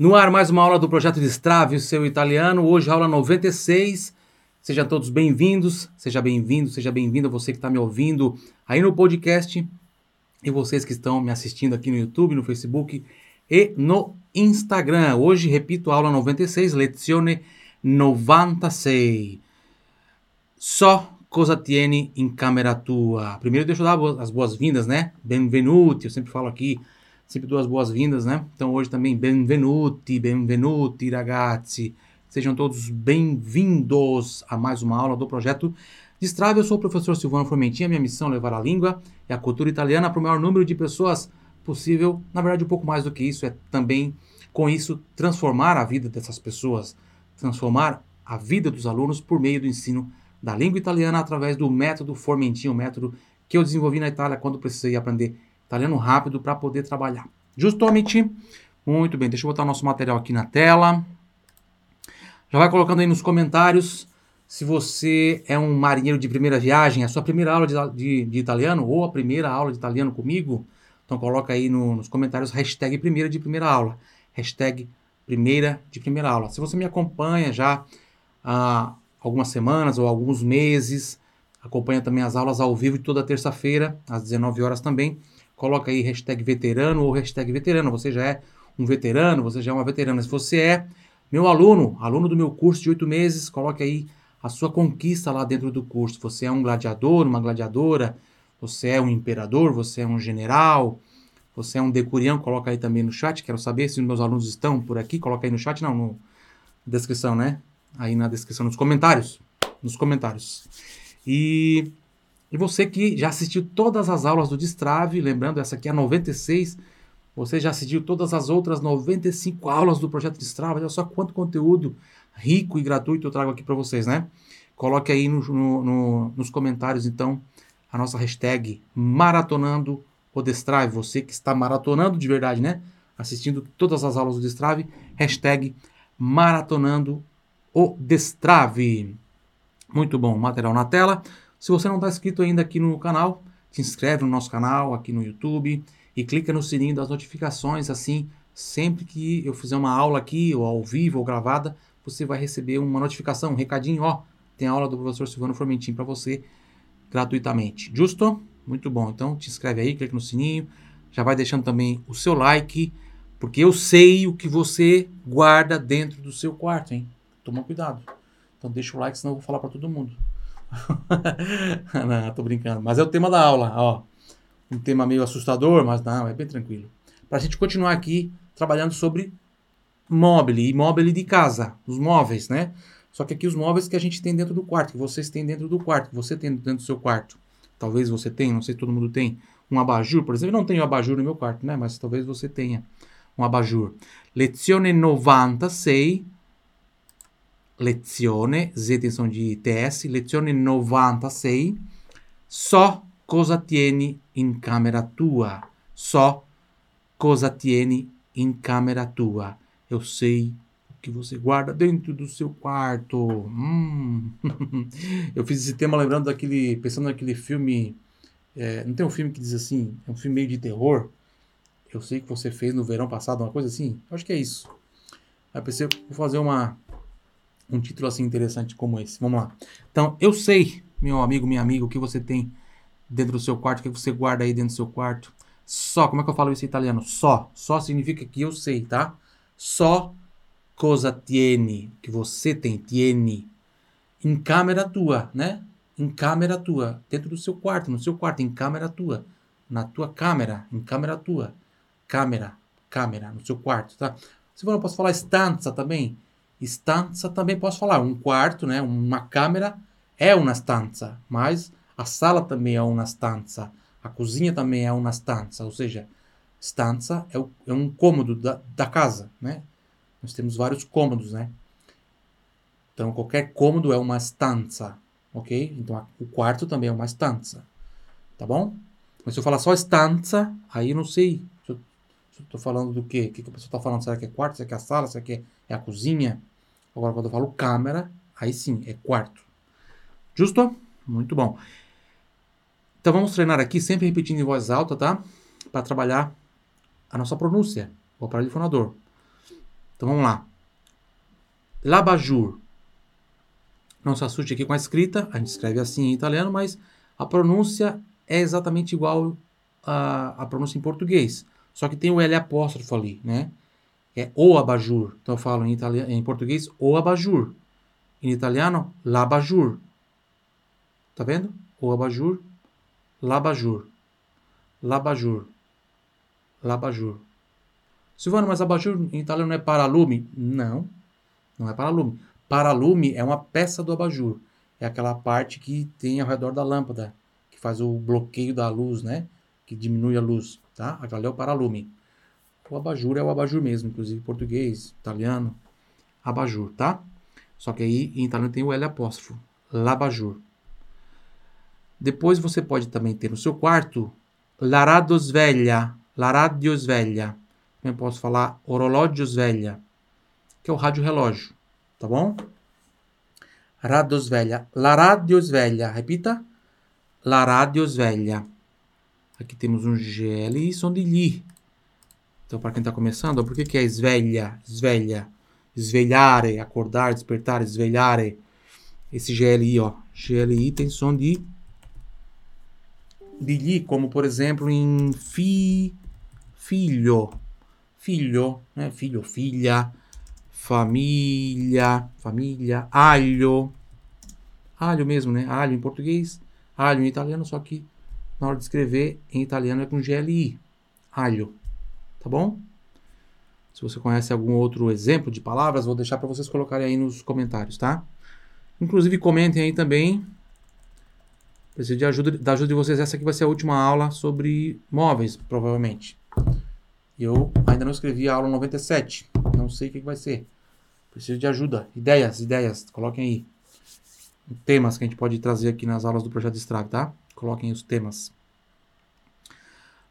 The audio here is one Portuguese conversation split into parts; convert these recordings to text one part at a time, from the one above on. No ar, mais uma aula do Projeto Destrava, o seu italiano. Hoje, aula 96. Sejam todos bem-vindos, seja bem-vinda você que está me ouvindo aí no podcast e vocês que estão me assistindo aqui no YouTube, no Facebook e no Instagram. Hoje, repito, aula 96, lezione 96. Só cosa tieni in camera tua. Primeiro, deixa eu dar as boas-vindas, né? Benvenuti, eu sempre falo aqui. Sempre duas boas-vindas, né? Então hoje também, benvenuti ragazzi. Sejam todos bem-vindos a mais uma aula do Projeto Destrava. Eu sou o professor Silvano Formentinho. Minha missão é levar a língua e a cultura italiana para o maior número de pessoas possível. Na verdade, um pouco mais do que isso, é também, com isso, transformar a vida dessas pessoas. Transformar a vida dos alunos por meio do ensino da língua italiana através do método Formentinho, o método que eu desenvolvi na Itália quando precisei aprender italiano rápido para poder trabalhar. Justamente. Muito bem, deixa eu botar o nosso material aqui na tela. Já vai colocando aí nos comentários se você é um marinheiro de primeira viagem, a sua primeira aula de italiano ou a primeira aula de italiano comigo. Então coloca aí nos comentários hashtag primeira de primeira aula. Hashtag primeira de primeira aula. Se você me acompanha já há algumas semanas ou alguns meses, acompanha também as aulas ao vivo de toda terça-feira, às 19 horas também. Coloca aí hashtag veterano ou hashtag veterano. Você já é um veterano, você já é uma veterana. Se você é meu aluno, aluno do meu curso de 8 meses, coloque aí a sua conquista lá dentro do curso. Você é um gladiador, uma gladiadora, você é um imperador, você é um general, você é um decurião. Coloca aí também no chat, quero saber se meus alunos estão por aqui. Coloca aí no chat, não, na descrição, né? Aí na descrição, nos comentários. Nos comentários. E você que já assistiu todas as aulas do Destrave, lembrando, essa aqui é a 96, você já assistiu todas as outras 95 aulas do Projeto Destrave, olha só quanto conteúdo rico e gratuito eu trago aqui para vocês, né? Coloque aí nos comentários, então, a nossa hashtag Maratonando o Destrave, você que está maratonando de verdade, né? Assistindo todas as aulas do Destrave, hashtag Maratonando o Destrave. Muito bom, material na tela. Se você não está inscrito ainda aqui no canal, se inscreve no nosso canal aqui no YouTube e clica no sininho das notificações, assim, sempre que eu fizer uma aula aqui, ou ao vivo, ou gravada, você vai receber uma notificação, um recadinho, ó, tem a aula do professor Silvano Formentinho para você, gratuitamente. Justo? Muito bom. Então, te inscreve aí, clica no sininho, já vai deixando também o seu like, porque eu sei o que você guarda dentro do seu quarto, hein? Toma cuidado. Então, deixa o like, senão eu vou falar para todo mundo. Não, tô brincando, mas é o tema da aula, ó. Um tema meio assustador, mas não, é bem tranquilo. Pra gente continuar aqui trabalhando sobre imóvel de casa, os móveis, né? Só que aqui os móveis que a gente tem dentro do quarto, que vocês têm dentro do quarto, que você tem dentro do seu quarto. Talvez você tenha, não sei se todo mundo tem, um abajur, por exemplo. Eu não tenho abajur no meu quarto, né? Mas talvez você tenha um abajur. Lezione 96. Lezione, Z tensão de TS, lezione 96, so cosa tieni in camera tua, so cosa tieni in camera tua, eu sei o que você guarda dentro do seu quarto. Eu fiz esse tema lembrando pensando naquele filme, não tem um filme que diz assim, é um filme meio de terror, eu sei que você fez no verão passado, uma coisa assim, acho que é isso. Aí pensei, vou fazer um título assim interessante como esse. Vamos lá. Então, eu sei, meu amigo, minha amiga, o que você tem dentro do seu quarto, o que você guarda aí dentro do seu quarto. Só, como é que eu falo isso em italiano? Só. Só significa que eu sei, tá? Só cosa tieni, que você tem, tieni. In camera tua, né? In camera tua. Dentro do seu quarto, no seu quarto, in camera tua. Na tua câmera, in camera tua. Câmera, no seu quarto, tá? Se for, eu posso falar stanza também. Stanza também posso falar, um quarto, né? Uma câmera é uma stanza, mas a sala também é uma stanza, a cozinha também é uma stanza, ou seja, stanza é um cômodo da casa, né? Nós temos vários cômodos, né? Então, qualquer cômodo é uma stanza, ok? Então, o quarto também é uma stanza, tá bom? Mas se eu falar só stanza, aí eu não sei se eu tô falando do quê? O que a pessoa tá falando? Será que é quarto? Será que é a sala? Será que é a cozinha? Agora, quando eu falo câmera, aí sim, é quarto. Justo? Muito bom. Então, vamos treinar aqui, sempre repetindo em voz alta, tá? Para trabalhar a nossa pronúncia, o aparelho fonador. Então vamos lá. L'abajur. Não se assuste aqui com a escrita, a gente escreve assim em italiano, mas a pronúncia é exatamente igual à pronúncia em português. Só que tem o L apóstrofo ali, né? É o abajur. Então eu falo em português o abajur. Em italiano, l'abajur. Tá vendo? O abajur, l'abajur. L'abajur. L'abajur. Silvano, mas abajur em italiano não é paralume? Não, não é paralume. Paralume é uma peça do abajur. É aquela parte que tem ao redor da lâmpada, que faz o bloqueio da luz, né? Que diminui a luz, tá? Aquela é o paralume. O abajur é o abajur mesmo, inclusive português, italiano, abajur, tá? Só que aí em italiano tem o L apóstrofo, l'abajur. Depois você pode também ter no seu quarto la radiosveglia, la radiosveglia. Também posso falar orologio sveglia, que é o rádio-relógio, tá bom? Radiosveglia, la radiosveglia, repita, la radiosveglia. Aqui temos um GL e som de li. Então, para quem está começando, ó, por que é sveglia, sveglia, svegliare, acordar, despertar, svegliare? Esse GLI, ó, GLI tem som de li, como por exemplo em figlio, filho, né? Filho, filha, família, família, alho, alho mesmo, né? Alho em português, alho em italiano, só que na hora de escrever em italiano é com GLI, alho. Tá bom? Se você conhece algum outro exemplo de palavras, vou deixar para vocês colocarem aí nos comentários, tá? Inclusive, comentem aí também. Preciso de ajuda, da ajuda de vocês. Essa aqui vai ser a última aula sobre móveis, provavelmente. Eu ainda não escrevi a aula 97. Não sei o que vai ser. Preciso de ajuda. Ideias, ideias. Coloquem aí. Temas que a gente pode trazer aqui nas aulas do Projeto Destrava, tá? Coloquem os temas.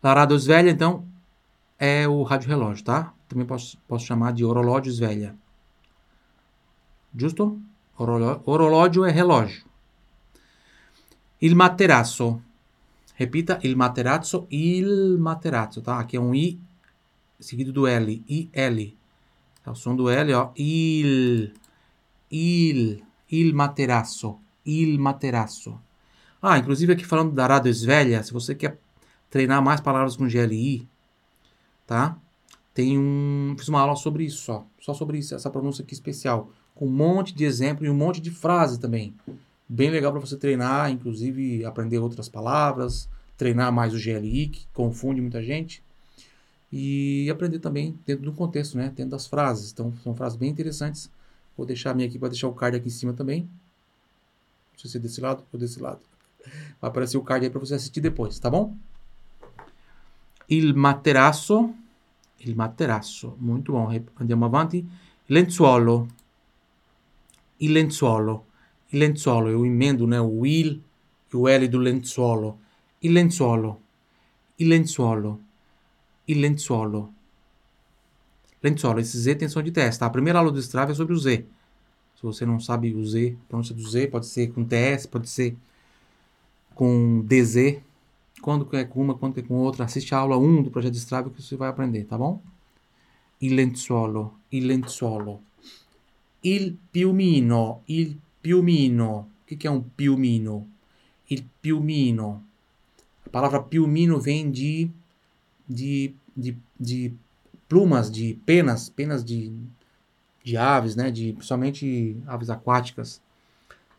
Larados velha, então... é o rádio-relógio, tá? Também posso chamar de orologio sveglia. Justo? Orologio é relógio. Il materasso. Repita, il materasso, tá? Aqui é um I seguido do L, I-L. É o som do L, ó. Il materasso, il materasso. Ah, inclusive aqui falando da radiosveglia, se você quer treinar mais palavras com GLI, tá? Fiz uma aula sobre isso, só sobre isso, essa pronúncia aqui especial, com um monte de exemplo e um monte de frase também. Bem legal para você treinar, inclusive aprender outras palavras, treinar mais o GLI, que confunde muita gente, e aprender também dentro do contexto, né? Dentro das frases. Então, são frases bem interessantes. Vou deixar a minha aqui, para deixar o card aqui em cima também. Não sei se é desse lado ou desse lado. Vai aparecer o card aí para você assistir depois, tá bom? Il materasso, muito bom, andiamo avanti. Lenzuolo, il lenzuolo, il lenzuolo, eu emendo, né, o il e o L do lenzuolo. Il lenzuolo, il lenzuolo, il lenzuolo. Lenzuolo, esse Z tem som de TS, tá? A primeira aula do Destrava é sobre o Z. Se você não sabe o Z, a pronúncia do Z pode ser com TS, pode ser com DZ. Quando é com uma, quando é com outra, assiste a aula 1 do Projeto Destrava que você vai aprender, tá bom? Il lenzuolo, il lenzuolo. Il piumino, il piumino. O que é um piumino? Il piumino. A palavra piumino vem de plumas, de penas de aves, né? De, principalmente aves aquáticas,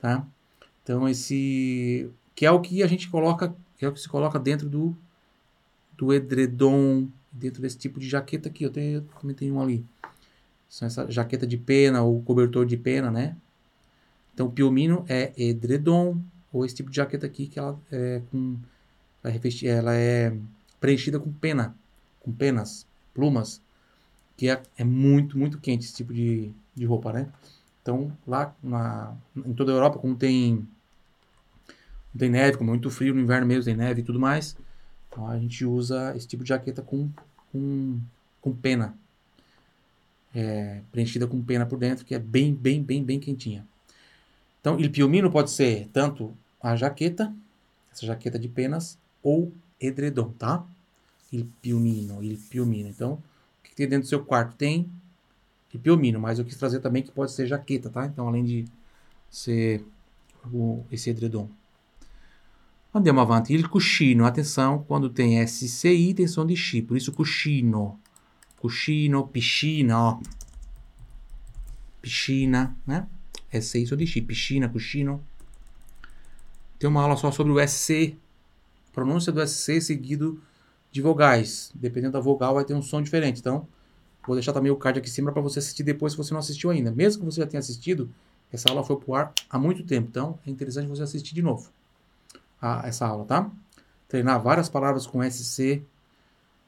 tá? Então, esse... que é o que a gente coloca... que é o que se coloca dentro do edredom, dentro desse tipo de jaqueta aqui. Eu também tenho um ali. São essa jaqueta de pena ou cobertor de pena, né? Então, o piumino é edredom, ou esse tipo de jaqueta aqui, que ela é, ela é preenchida com pena, com penas, plumas, que é muito, muito quente esse tipo de roupa, né? Então, lá em toda a Europa, como tem neve, como é muito frio no inverno mesmo, tem neve e tudo mais. Então a gente usa esse tipo de jaqueta com pena. Preenchida com pena por dentro, que é bem, bem, bem, bem quentinha. Então, il piumino pode ser tanto a jaqueta, essa jaqueta de penas, ou edredom, tá? Il piumino, il piumino. Então, o que tem dentro do seu quarto? Tem que piomino, mas eu quis trazer também que pode ser jaqueta, tá? Então, além de ser esse edredom. Andiamo avanti. Il cuscino, atenção, quando tem SCI tem som de X, por isso cuscino. Cuscino, piscina, ó. Piscina, né? SCI som de X, piscina, cuscino. Tem uma aula só sobre o SC, pronúncia do SC seguido de vogais. Dependendo da vogal vai ter um som diferente, então... Vou deixar também o card aqui em cima para você assistir depois se você não assistiu ainda. Mesmo que você já tenha assistido, essa aula foi pro ar há muito tempo. Então, é interessante você assistir de novo essa aula, tá? Treinar várias palavras com SC,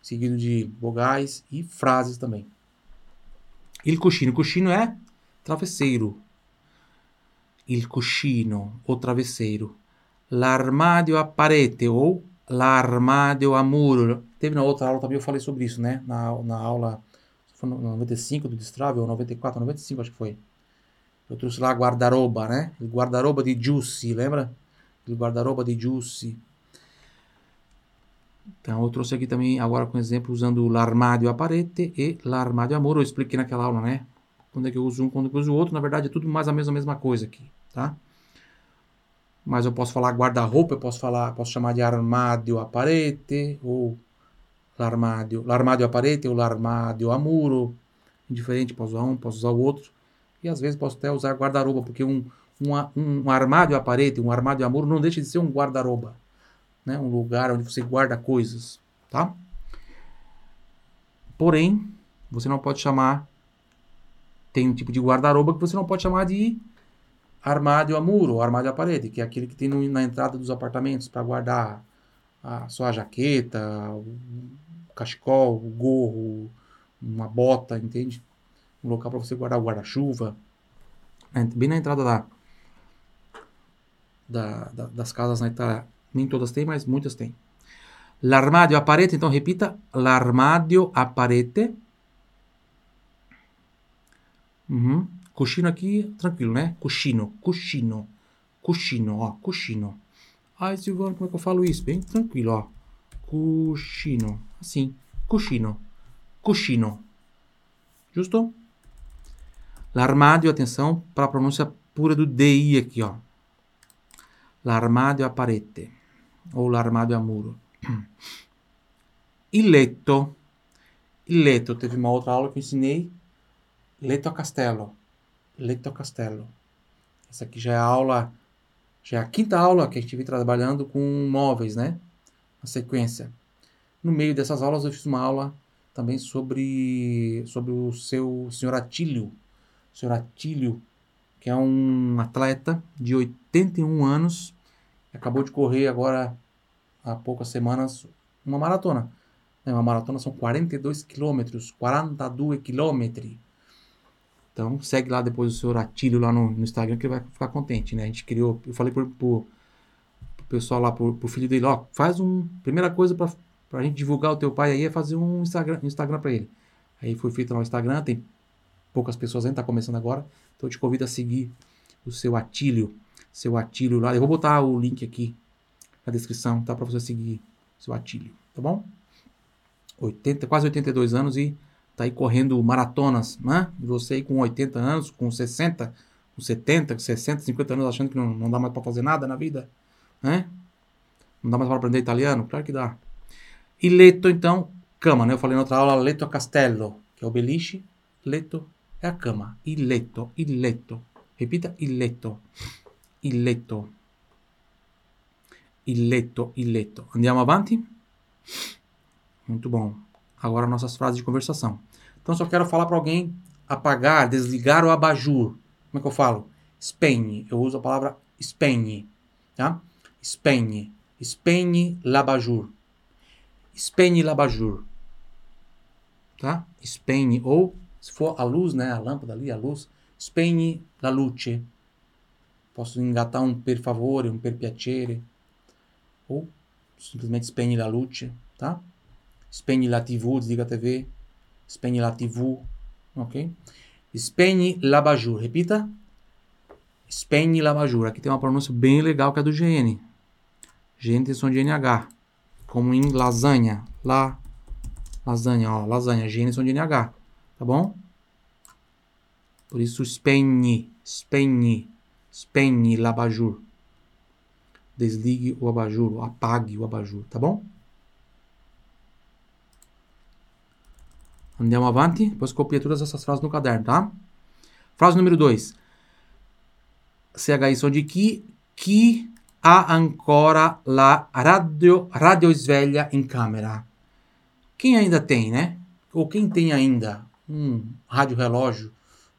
seguido de vogais e frases também. Il cuscino. Cuscino é travesseiro. Il cuscino, ou travesseiro. L'armadio a parete, ou l'armadio a muro. Teve na outra aula também, eu falei sobre isso, né? Na aula... 95 do Destrava, ou 94, 95 acho que foi. Eu trouxe lá guarda-roupa, né? O guarda-roupa de Giussi, lembra? O guarda-roupa de Giussi. Então eu trouxe aqui também agora com exemplo usando l'armadio a parete e l'armadio a muro. Eu expliquei naquela aula, né? Quando é que eu uso um, quando é que eu uso o outro. Na verdade é tudo mais ou menos a mesma coisa aqui, tá? Mas eu posso falar guarda-roupa, eu posso chamar de armadio a parete ou... L'armadio a parete ou l'armadio a muro. Indiferente, posso usar um, posso usar o outro. E às vezes posso até usar guarda-roupa, porque um armário a parete, um armário a muro não deixa de ser um guarda-roupa, né? Um lugar onde você guarda coisas, tá? Porém, você não pode chamar... Tem um tipo de guarda-roupa que você não pode chamar de armário a muro ou armário a parede, que é aquele que tem na entrada dos apartamentos para guardar... só a jaqueta, o cachecol, o gorro, uma bota, entende? Um local para você guardar o guarda-chuva. Bem na entrada das casas na Itália. Nem todas têm, mas muitas têm. L'armadio a parete, então repita. L'armadio a parete. Uhum. Cuscino aqui, tranquilo, né? Cuscino, ó, cuscino. Ai, Silvano, como é que eu falo isso? Bem tranquilo, ó. Cuscino. Assim. Cuscino. Justo? L'armadio, atenção, para a pronúncia pura do DI aqui, ó. L'armadio a parete. Ou l'armadio a muro. Il letto. Il letto. Teve uma outra aula que eu ensinei. Letto a castello. Letto a castello. Essa aqui já é a aula... Já é a quinta aula que a gente vem trabalhando com móveis, né? Na sequência. No meio dessas aulas, eu fiz uma aula também sobre o senhor Atílio. O senhor Atílio, que é um atleta de 81 anos, acabou de correr agora, há poucas semanas, uma maratona. Uma maratona são 42 quilômetros, 42 quilômetros. Então, segue lá depois o senhor Atílio lá no Instagram, que ele vai ficar contente, né? A gente criou... Eu falei pro pessoal lá, pro filho dele, ó, faz primeira coisa pra gente divulgar o teu pai aí é fazer um Instagram pra ele. Aí foi feito lá no Instagram, tem poucas pessoas ainda, tá começando agora. Então, eu te convido a seguir o seu Atílio. Seu Atílio lá. Eu vou botar o link aqui na descrição, tá? Pra você seguir o seu Atílio, tá bom? Quase 82 anos e... Tá aí correndo maratonas, né? E você aí com 80 anos, com 60, com 70, com 60, 50 anos, achando que não dá mais para fazer nada na vida, né? Não dá mais para aprender italiano? Claro que dá. E letto, então, cama, né? Eu falei na outra aula, letto a castello, que é o beliche. Letto é a cama. E letto, il letto. Repita, il letto. Il letto. Il letto, il letto. Andiamo avanti? Muito bom. Agora nossas frases de conversação. Então, se eu quero falar para alguém apagar, desligar o abajur, como é que eu falo? Spegne. Eu uso a palavra spegne, tá? Spegne. Spegne l'abajur. Spegne l'abajur. Tá? Spegne. Ou, se for a luz, né? A lâmpada ali, a luz. Spegne la luce. Posso engatar um per favore, um per piacere. Ou, simplesmente, spegne la luce, tá? Spegni la TV, desliga a TV. Spegni la TV, ok? Spegni l'abajur, repita. Spegni l'abajur. Aqui tem uma pronúncia bem legal que é do GN. GN tem som de NH. Como em lasanha. Lasanha, ó. Lasanha, GN tem som de NH. Tá bom? Per isso spegni l'abajur. Desligue o abajur, apague o abajur, tá bom? Andiamo avanti, depois copia todas essas frases no caderno, tá? Frase número 2. CHI sono di chi ha ancora la radio sveglia in camera. Quem ainda tem, né? Ou quem tem ainda um rádio relógio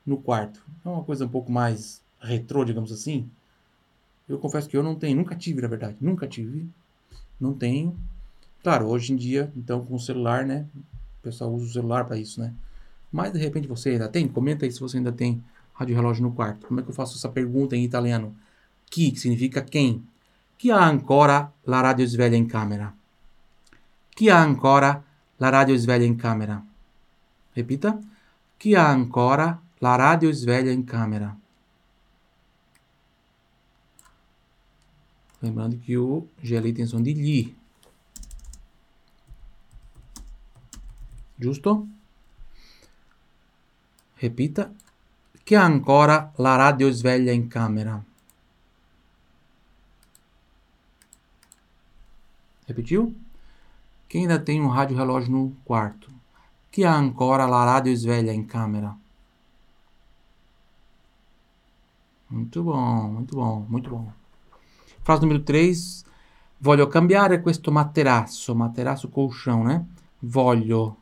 no quarto. É uma coisa um pouco mais retrô, digamos assim. Eu confesso que eu não tenho, nunca tive, na verdade. Nunca tive, não tenho. Claro, hoje em dia, então, com o celular, né? O pessoal usa o celular para isso, né? Mas, de repente, você ainda tem? Comenta aí se você ainda tem rádio relógio no quarto. Como é que eu faço essa pergunta em italiano? Chi, que significa quem? Chi ha ancora la radio sveglia in camera? Chi ha ancora la radio sveglia in camera? Repita. Chi ha ancora la radio sveglia in camera? Lembrando que o GL tem som de gli. Giusto? Repita. Chi ha ancora la radio sveglia in camera? Repetiu? Quem ainda tem um rádio relógio no quarto? Chi ha ancora la radio sveglia in camera? Muito bom, muito bom, muito bom. Frase número 3. Voglio cambiare questo materasso. Materasso, colchão, né? Voglio.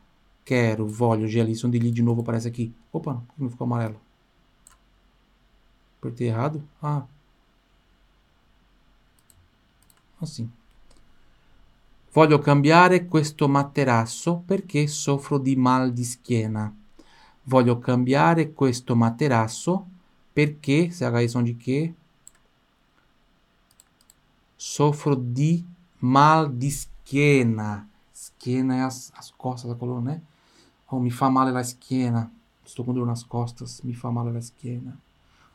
Quero, voglio, Gelison de Li de novo aparece aqui. Opa, não ficou amarelo. Apertei errado. Ah. Assim. Voglio cambiare questo materasso perché soffro di mal di schiena. Voglio cambiare questo materasso perché, se Gelison de che? Soffro di mal di schiena. Schiena é as costas da coluna, né? Oh, mi fa male la schiena. Estou com dor nas costas. Mi fa male la schiena.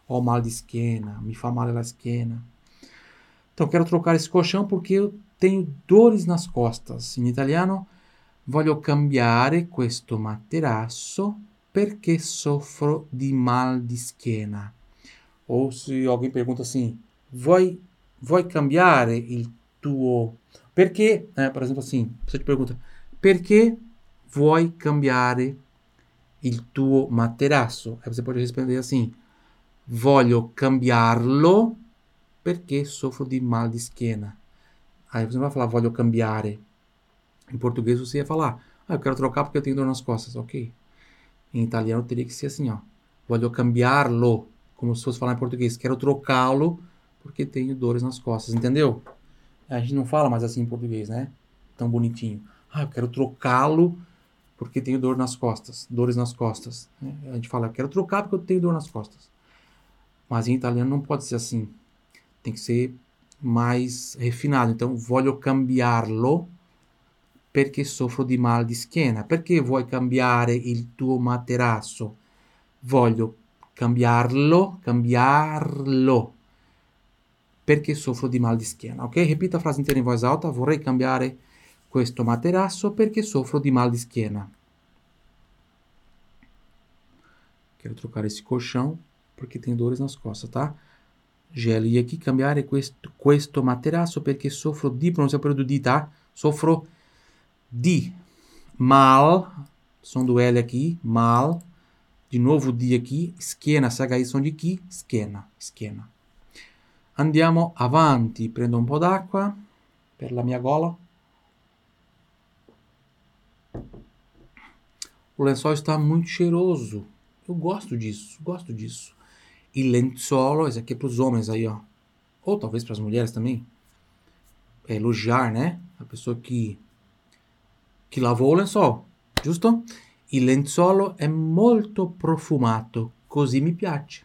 Oh, mal de schiena. Mi fa male la schiena. Então, quero trocar esse colchão porque eu tenho dores nas costas. Em italiano, voglio cambiare questo materasso perché soffro di mal di schiena. Ou se alguém pergunta assim, vuoi cambiare il tuo... Perché, per esempio assim, você te pergunta, perché vuoi cambiare il tuo materasso? Aí você pode responder assim, voglio cambiarlo perché soffro di mal di schiena. Aí você não vai falar, voglio cambiare. Em português você ia falar, eu quero trocar porque eu tenho dor nas costas, ok. Em italiano teria que ser assim, ó, voglio cambiarlo, como se fosse falar em português, quero trocá-lo porque tenho dores nas costas, entendeu? A gente não fala mais assim em português, né? Tão bonitinho. Eu quero trocá-lo porque tenho dor nas costas. Dores nas costas. Né? A gente fala, eu quero trocar porque eu tenho dor nas costas. Mas em italiano não pode ser assim. Tem que ser mais refinado. Então, voglio cambiarlo perché soffro di mal di schiena. Perché vuoi cambiare il tuo materasso? Voglio cambiarlo. Perché soffro di mal di schiena, ok? Repita la frase intera in voce alta. Vorrei cambiare questo materasso perché soffro di mal di schiena. Quero trocar esse colchão porque tenho dores nas costas, tá? GLI aqui, cambiare questo materasso perché soffro di, pronuncia pelo do di, tá? Soffro di mal, som do L aqui, mal, de novo di aqui, schiena, CHI som di chi, schiena. Andiamo avanti, prendo un po' d'acqua per la mia gola. O lençol está muito cheiroso. Eu gosto disso. Il lençolo, esse aqui é para os homens aí, ó. Ou talvez para as mulheres também. É elogiar, né? A pessoa que lavou o lençol, giusto? Il lençolo è molto profumato, così mi piace.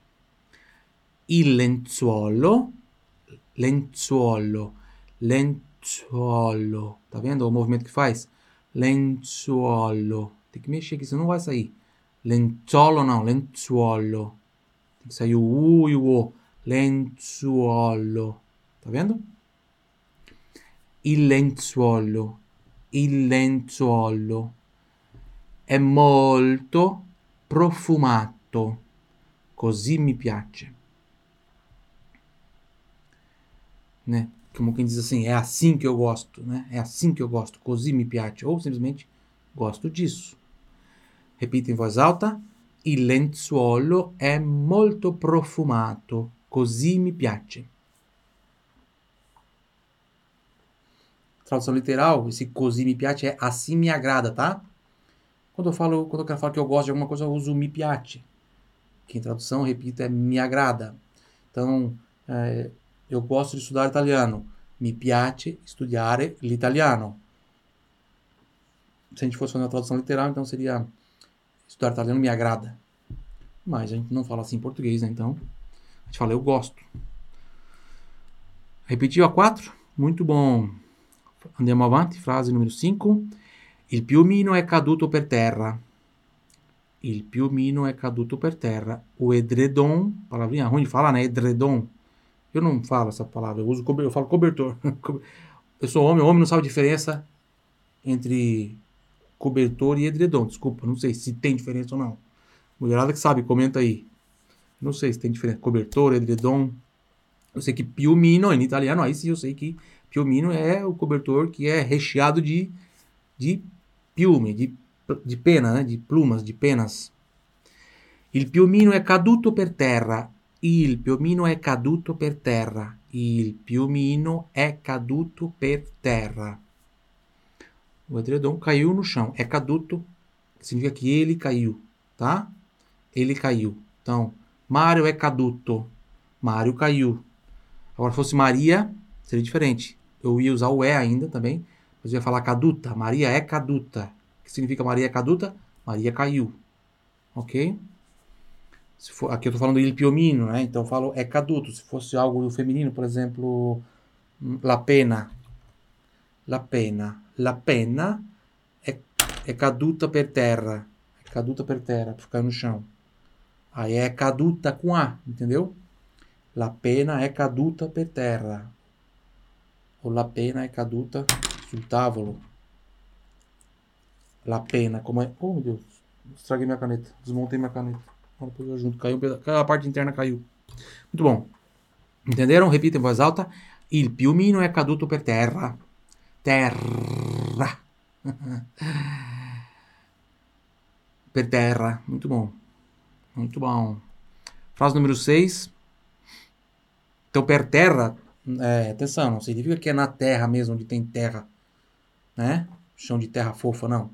Il lençolo. Lençolo. Tá vendo o movimento que faz? Lençolo. Tem que mexer aqui, senão não vai sair. Lençolo não, lençolo. Tem que sair o U e o O. Lençolo. Tá vendo? Il lençolo. Il lençolo. È molto profumato. così mi piace. Né? Como quem diz assim, é assim que eu gosto, né? É assim que eu gosto, così mi piace, ou simplesmente gosto disso. Repito in voz alta: il lenzuolo è molto profumato, così mi piace. Tradução literal, esse così mi piace é assim me agrada, tá? Quando eu quero falar que eu gosto de alguma coisa, eu uso mi piace, que em tradução, repito, é me agrada. Então, eu gosto de estudar italiano. Mi piace studiare l'italiano. Se a gente fosse fazer uma tradução literal, então seria estudar italiano me agrada. Mas a gente não fala assim em português, né? Então, a gente fala eu gosto. Repetiu a 4? Muito bom. Andiamo avanti, frase número 5. Il piumino è caduto per terra. Il piumino è caduto per terra. O edredom, palavrinha ruim de falar, né? Edredom. Eu não falo essa palavra, eu falo cobertor. Eu sou homem não sabe a diferença entre cobertor e edredom. Desculpa, não sei se tem diferença ou não. Mulherada que sabe, comenta aí. Não sei se tem diferença. Cobertor, edredom. Eu sei que piumino, em italiano, aí sim eu sei que piumino é o cobertor que é recheado de piume, de pena, né? De plumas, de penas. Il piumino è caduto per terra. Il piumino è caduto per terra. Il piumino è caduto per terra. O edredom caiu no chão. É caduto significa que ele caiu, tá? Ele caiu. Então, Mário é caduto. Mário caiu. Agora, se fosse Maria, seria diferente. Eu ia usar o é ainda também, mas eu ia falar caduta. Maria é caduta. O que significa Maria é caduta? Maria caiu. Ok? Aqui eu estou falando il piomino, né? Então eu falo é caduto. Se fosse algo feminino, por exemplo, la pena. La pena. La pena é caduta per terra. É caduta per terra, para ficar no chão. Aí é caduta com A, entendeu? La pena é caduta per terra. Ou la pena é caduta sul tavolo. La pena, como é... Oh, meu Deus. Estraguei minha caneta. Desmontei minha caneta. Junto, caiu, a parte interna caiu. Muito bom. Entenderam? Repita em voz alta. Il piumino è caduto per terra. Terra. Per terra. Muito bom. Muito bom. Frase número 6. Então, per terra, atenção, não significa que é na terra mesmo, onde tem terra, né? Chão de terra fofa, não.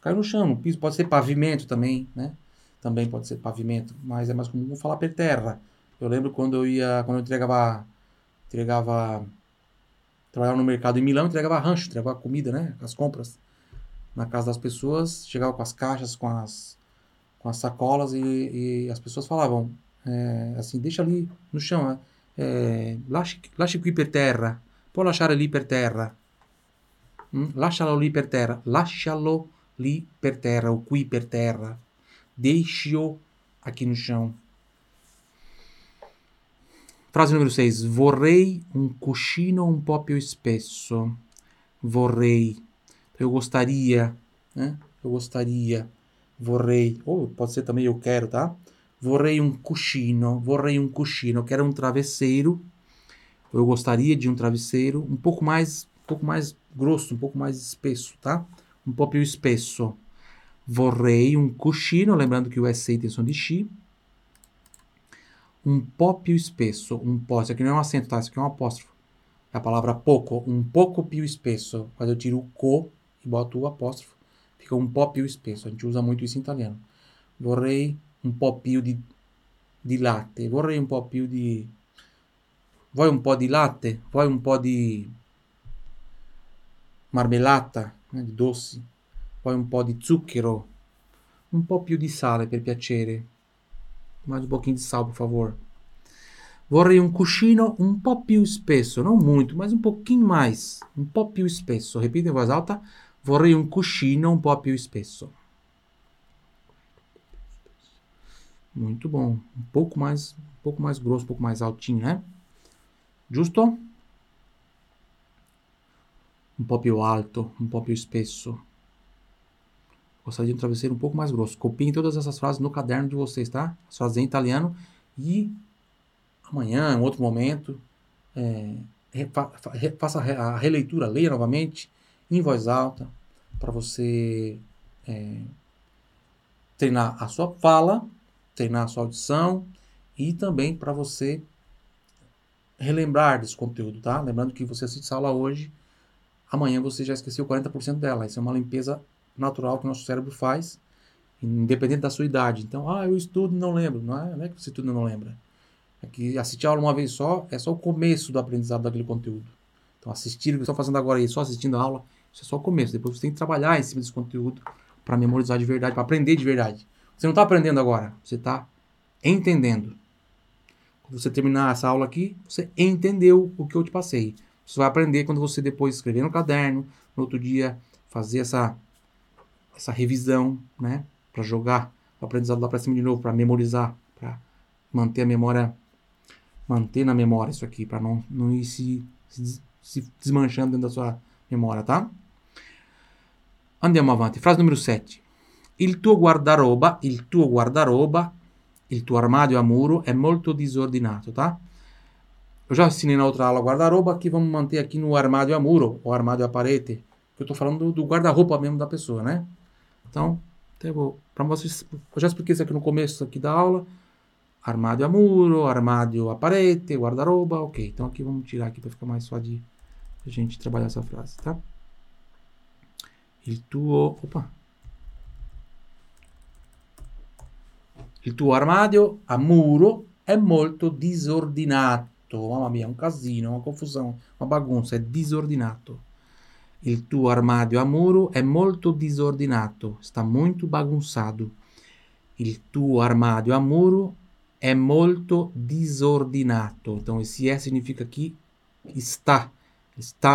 Caiu no chão, no piso, pode ser pavimento também, né? Também pode ser pavimento, mas é mais comum falar per terra. Eu lembro quando eu entregava trabalhava no mercado em Milão, entregava rancho, entregava comida, né? As compras na casa das pessoas, chegava com as caixas, com as sacolas e as pessoas falavam assim, deixa ali no chão, né? Lasci qui per terra, può lasciare lì per terra, lascialo lì per terra, o qui per terra. Deixe-o aqui no chão. Frase número 6. Vorrei un cuscino un po' più spesso. Vorrei. Eu gostaria, né? Eu gostaria. Vorrei. Ou pode ser também eu quero, tá? Vorrei un cuscino. Vorrei un cuscino. Quero um travesseiro. Eu gostaria de um travesseiro um pouco mais grosso, um pouco mais espesso, tá? Um po' più spesso. Vorrei un cuscino, lembrando que o S tem som de X. Um po' più spesso, um po'. Isso aqui não é um acento, tá? Isso aqui é um apóstrofo. É a palavra pouco, um pouco più spesso. Quando eu tiro o co e boto o apóstrofo, fica um po' più spesso. A gente usa muito isso em italiano. Vorrei un po' più di latte. Vorrei un po' più di... Vuoi un po' di latte? Vuoi un po' di marmellata, né? Di doce. Poi un po' di zucchero, un po' più di sale per piacere, mais un pouquinho di sal por favor. Vorrei un cuscino un po' più spesso, não muito, mas um pouquinho mais, un po' più spesso. Repita em voz alta, vorrei un cuscino un po' più spesso. Muito bom, um pouco mais grosso, um pouco mais altinho, né? Giusto? Un po' più alto, un po' più spesso. Gostaria de um travesseiro um pouco mais grosso. Copiem todas essas frases no caderno de vocês, tá? As frases em italiano. E amanhã, em outro momento, faça a releitura, leia novamente, em voz alta, para você treinar a sua fala, treinar a sua audição e também para você relembrar desse conteúdo, tá? Lembrando que você assiste a aula hoje, amanhã você já esqueceu 40% dela. Isso é uma limpeza natural que o nosso cérebro faz, independente da sua idade. Então, eu estudo e não lembro. Não é que você estuda e não lembra. É que assistir a aula uma vez só é só o começo do aprendizado daquele conteúdo. Então, assistir o que estão fazendo agora aí, só assistindo a aula, isso é só o começo. Depois você tem que trabalhar em cima desse conteúdo para memorizar de verdade, para aprender de verdade. Você não está aprendendo agora, você está entendendo. Quando você terminar essa aula aqui, você entendeu o que eu te passei. Você vai aprender quando você depois escrever no caderno, no outro dia fazer essa revisão, né? Para jogar o aprendizado lá para cima de novo, para memorizar, para manter a memória, manter na memória isso aqui, para não ir se desmanchando dentro da sua memória, tá? Andiamo avanti. Frase número 7. Il tuo guardaroba, il tuo armadio a muro è molto disordinato, tá? Eu já ensinei na outra aula guarda-roupa, que vamos manter aqui no armário a muro, ou armário a parede, que eu estou falando do guarda-roupa mesmo da pessoa, né? Então, para vocês, eu já expliquei isso aqui no começo aqui da aula, armário a muro, armário a parede, guarda-roupa, ok. Então, aqui vamos tirar aqui para ficar mais só de a gente trabalhar essa frase, tá? Il tuo armário a muro è molto disordinato. Mamma mia, un casino, una confusione, una bagunza, è disordinato. Il tuo armadio a muro è molto disordinato, sta molto bagunzato. Il tuo armadio a muro è molto disordinato. Então, esse é significa que está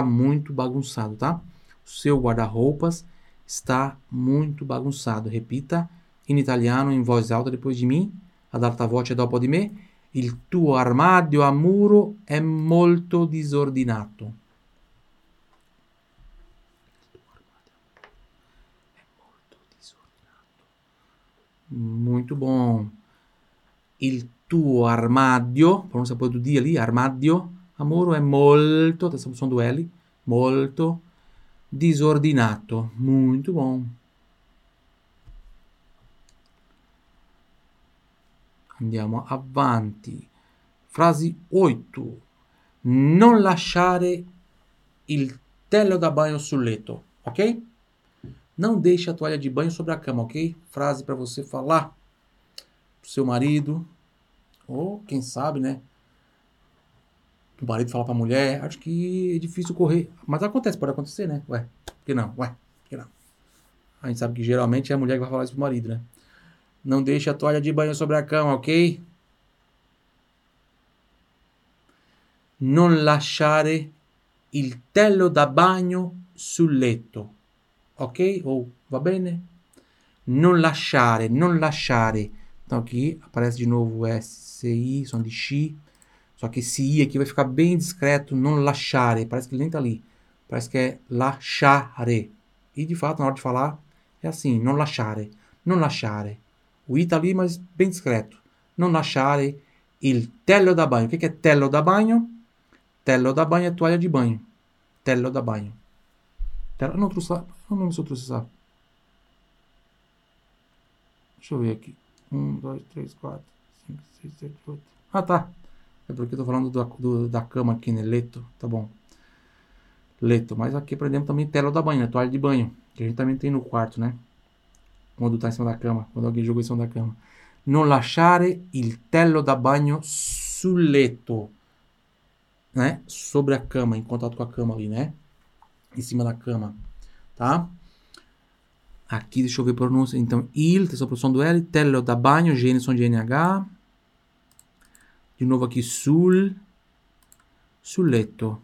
muito bagunçado, tá? O seu guarda-roupas está muito bagunçado. Repita em italiano, em voz alta, depois de mim. Ad alta voce dopo di me. Il tuo armadio a muro è molto disordinato. Muito bom. Il tuo armadio, pronuncia poi tu di lì, armadio a muro è molto, adesso sono due L, molto disordinato. Muito bom. Andiamo avanti. Frase 8. Non lasciare il telo da bagno sul letto, ok? Não deixe a toalha de banho sobre a cama, ok? Frase para você falar pro seu marido, ou quem sabe, né? O marido falar pra mulher, acho que é difícil correr. Mas acontece, pode acontecer, né? Ué, por que não? A gente sabe que geralmente é a mulher que vai falar isso pro marido, né? Não deixe a toalha de banho sobre a cama, ok? Non lasciare il telo da bagno sul letto, ok? Va bene? Non lasciare. Então aqui aparece de novo SCI, som de X. Só que esse I aqui vai ficar bem discreto, non lasciare. Parece que ele nem tá ali. Parece que é lasciare. E de fato, na hora de falar, é assim, non lasciare. O I tá ali, mas bem discreto. Non lasciare il telo da bagno. O que é telo da bagno? Telo da bagno é toalha de banho. Telo da bagno. Eu não trouxe essa. Deixa eu ver aqui. 1, 2, 3, 4, 5, 6, 7, 8. Ah, tá. É porque eu tô falando da cama aqui, né? Leto. Tá bom. Leto. Mas aqui aprendemos também telo da banho, né? Toalha de banho. Que a gente também tem no quarto, né? Quando está em cima da cama, quando alguém jogou em cima da cama. Non lasciare il telo da bagno sul letto, né? Sobre a cama, em contato com a cama ali, né? Em cima da cama, tá? Aqui, deixa eu ver a pronúncia. Então, il, sopra o som do L, telo da bagno, G, som de NH. De novo aqui, sul letto.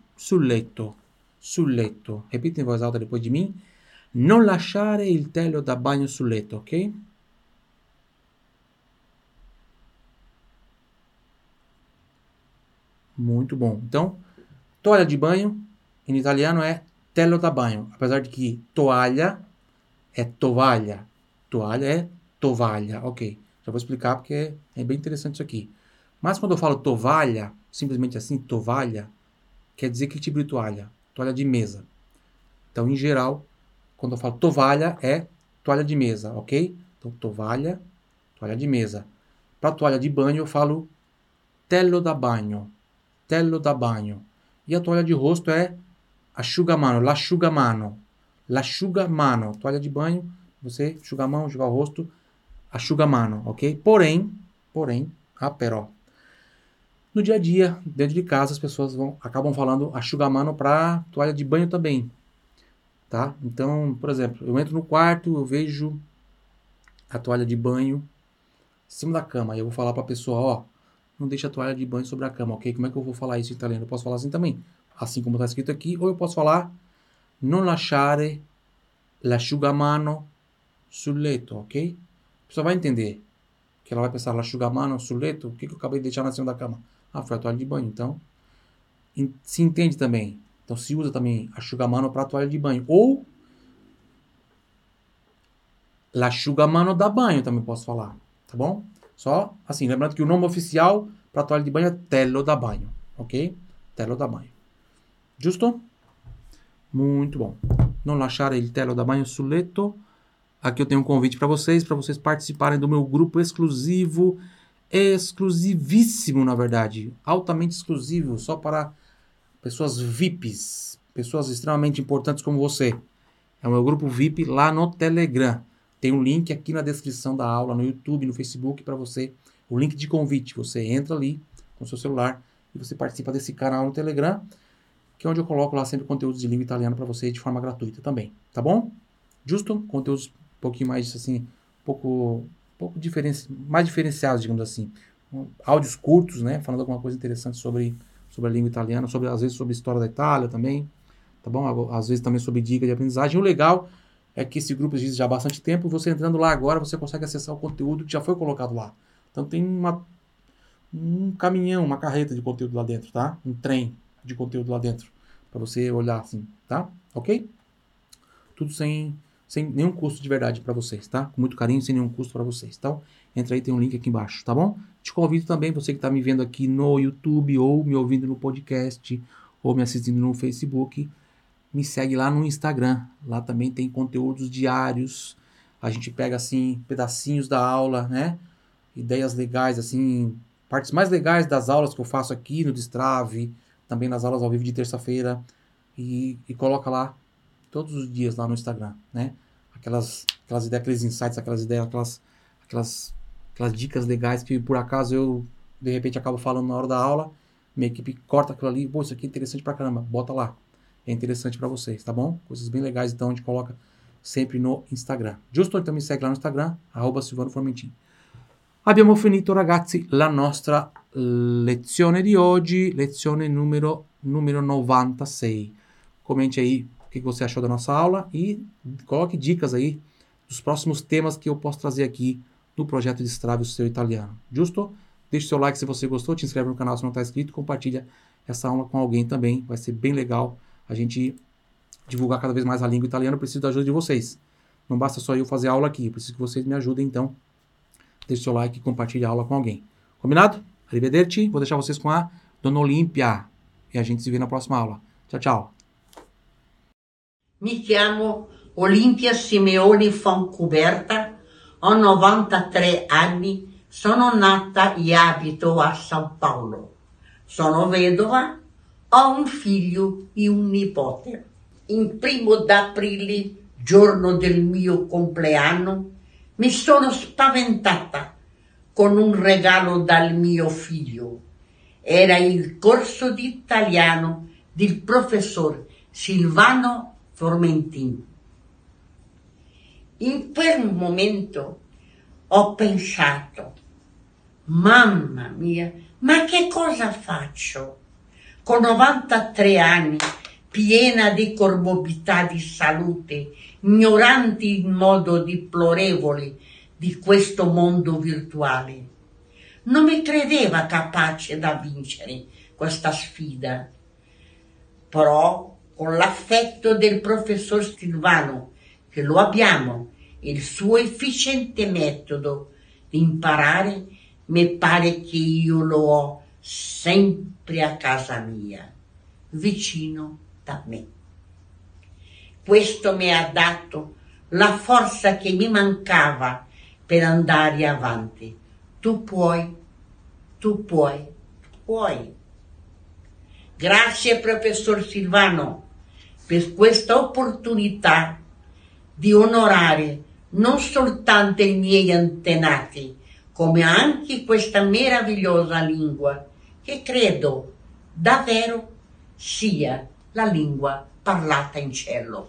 Repita em voz alta depois de mim. Non lasciare il telo da bagno sul letto, ok? Muito bom. Então, toalha de banho, em italiano é telo da bagno. Apesar de que toalha é tovalha. toalha é tovalha, ok. Já vou explicar porque é bem interessante isso aqui. Mas quando eu falo tovalha, simplesmente assim, tovalha, quer dizer que tipo de toalha? Toalha de mesa. Então, em geral, quando eu falo tovalha, é toalha de mesa, ok? Então, tovalha, toalha de mesa. Para toalha de banho, eu falo tello da bagno, tello da bagno. E a toalha de rosto é asciugamano, l'asciugamano. L'asciugamano, toalha de banho, você enxuga a mão, enxuga o rosto, asciugamano, ok? Porém, però, no dia a dia, dentro de casa, as pessoas acabam falando asciugamano para toalha de banho também, tá? Então, por exemplo, eu entro no quarto, eu vejo a toalha de banho em cima da cama, e eu vou falar para a pessoa, ó, não deixa a toalha de banho sobre a cama, ok? Como é que eu vou falar isso em italiano? Eu posso falar assim também, assim como está escrito aqui, ou eu posso falar non lasciare l'asciugamano sul letto, ok? A pessoa vai entender que ela vai pensar l'asciugamano sul letto, o que eu acabei de deixar na cima da cama? Ah, foi a toalha de banho, então se entende também. Então se usa também asciugamano para toalha de banho. Ou l'asciugamano da banho também posso falar, tá bom? Só assim, lembrando que o nome oficial para toalha de banho é tello da bagno, ok? Tello da bagno. Giusto? Muito bom. Non lasciare il tello da bagno sul letto. Aqui eu tenho um convite para vocês participarem do meu grupo exclusivo, exclusivíssimo, na verdade, altamente exclusivo, só para pessoas VIPs, pessoas extremamente importantes como você. É o meu grupo VIP lá no Telegram. Tem um link aqui na descrição da aula, no YouTube, no Facebook, para você, o link de convite. Você entra ali com o seu celular e você participa desse canal no Telegram, que é onde eu coloco lá sempre conteúdos de língua italiana para você de forma gratuita também, tá bom? Justo? Conteúdos um pouquinho mais, assim, pouco mais diferenciados, digamos assim. Áudios curtos, né? Falando alguma coisa interessante sobre a língua italiana, às vezes sobre a história da Itália também, tá bom? Às vezes também sobre dica de aprendizagem. O legal é que esse grupo existe já há bastante tempo, e você entrando lá agora, você consegue acessar o conteúdo que já foi colocado lá. Então tem um caminhão, uma carreta de conteúdo lá dentro, tá? Um trem de conteúdo lá dentro, para você olhar assim, tá? Ok? Tudo sem nenhum custo de verdade para vocês, tá? Com muito carinho, sem nenhum custo para vocês, tá? Entra aí, tem um link aqui embaixo, tá bom? Te convido também, você que está me vendo aqui no YouTube, ou me ouvindo no podcast, ou me assistindo no Facebook, me segue lá no Instagram. Lá também tem conteúdos diários. A gente pega, assim, pedacinhos da aula, né? Ideias legais, assim, partes mais legais das aulas que eu faço aqui no Destrave, também nas aulas ao vivo de terça-feira, e coloca lá todos os dias lá no Instagram, né? Aquelas ideias, aqueles insights, aquelas ideias, aquelas dicas legais que por acaso eu, de repente, acabo falando na hora da aula, minha equipe corta aquilo ali, pô, isso aqui é interessante pra caramba, bota lá. É interessante pra vocês, tá bom? Coisas bem legais, então, a gente coloca sempre no Instagram. Justo? Então me segue lá no Instagram, @SilvanoFormentini. Abbiamo finito, ragazzi, la nostra lezione di oggi, lezione numero 96. Comente aí o que você achou da nossa aula e coloque dicas aí dos próximos temas que eu posso trazer aqui no Projeto Destrava o Seu Italiano. Justo? Deixe seu like se você gostou, te inscreve no canal se não está inscrito, compartilha essa aula com alguém também, vai ser bem legal a gente divulgar cada vez mais a língua italiana. Eu preciso da ajuda de vocês, não basta só eu fazer aula aqui, eu preciso que vocês me ajudem, então deixe seu like e compartilhe a aula com alguém. Combinado? Arrivederci, vou deixar vocês com a Dona Olímpia e a gente se vê na próxima aula. Tchau, tchau! Mi chiamo Olímpia Simeoni Fancuberta, ho 93 anni, sono nata e abito a San Paolo. Sono vedova, ho un figlio e un nipote. Il 1 aprile, giorno del mio compleanno, mi sono spaventata con un regalo dal mio figlio. Era il corso di italiano del professor Silvano Formentinho. In quel momento ho pensato, mamma mia, ma che cosa faccio? Con 93 anni, piena di comorbidità di salute, ignorante in modo deplorevole di questo mondo virtuale. Non mi credeva capace da vincere questa sfida, però con l'affetto del professor Silvano, che lo abbiamo, il suo efficiente metodo di imparare, mi pare che io lo ho sempre a casa mia, vicino da me. Questo mi ha dato la forza che mi mancava per andare avanti. Tu puoi. Grazie professor Silvano per questa opportunità di onorare non soltanto i miei antenati, come anche questa meravigliosa lingua, che credo davvero sia la lingua parlata in cielo.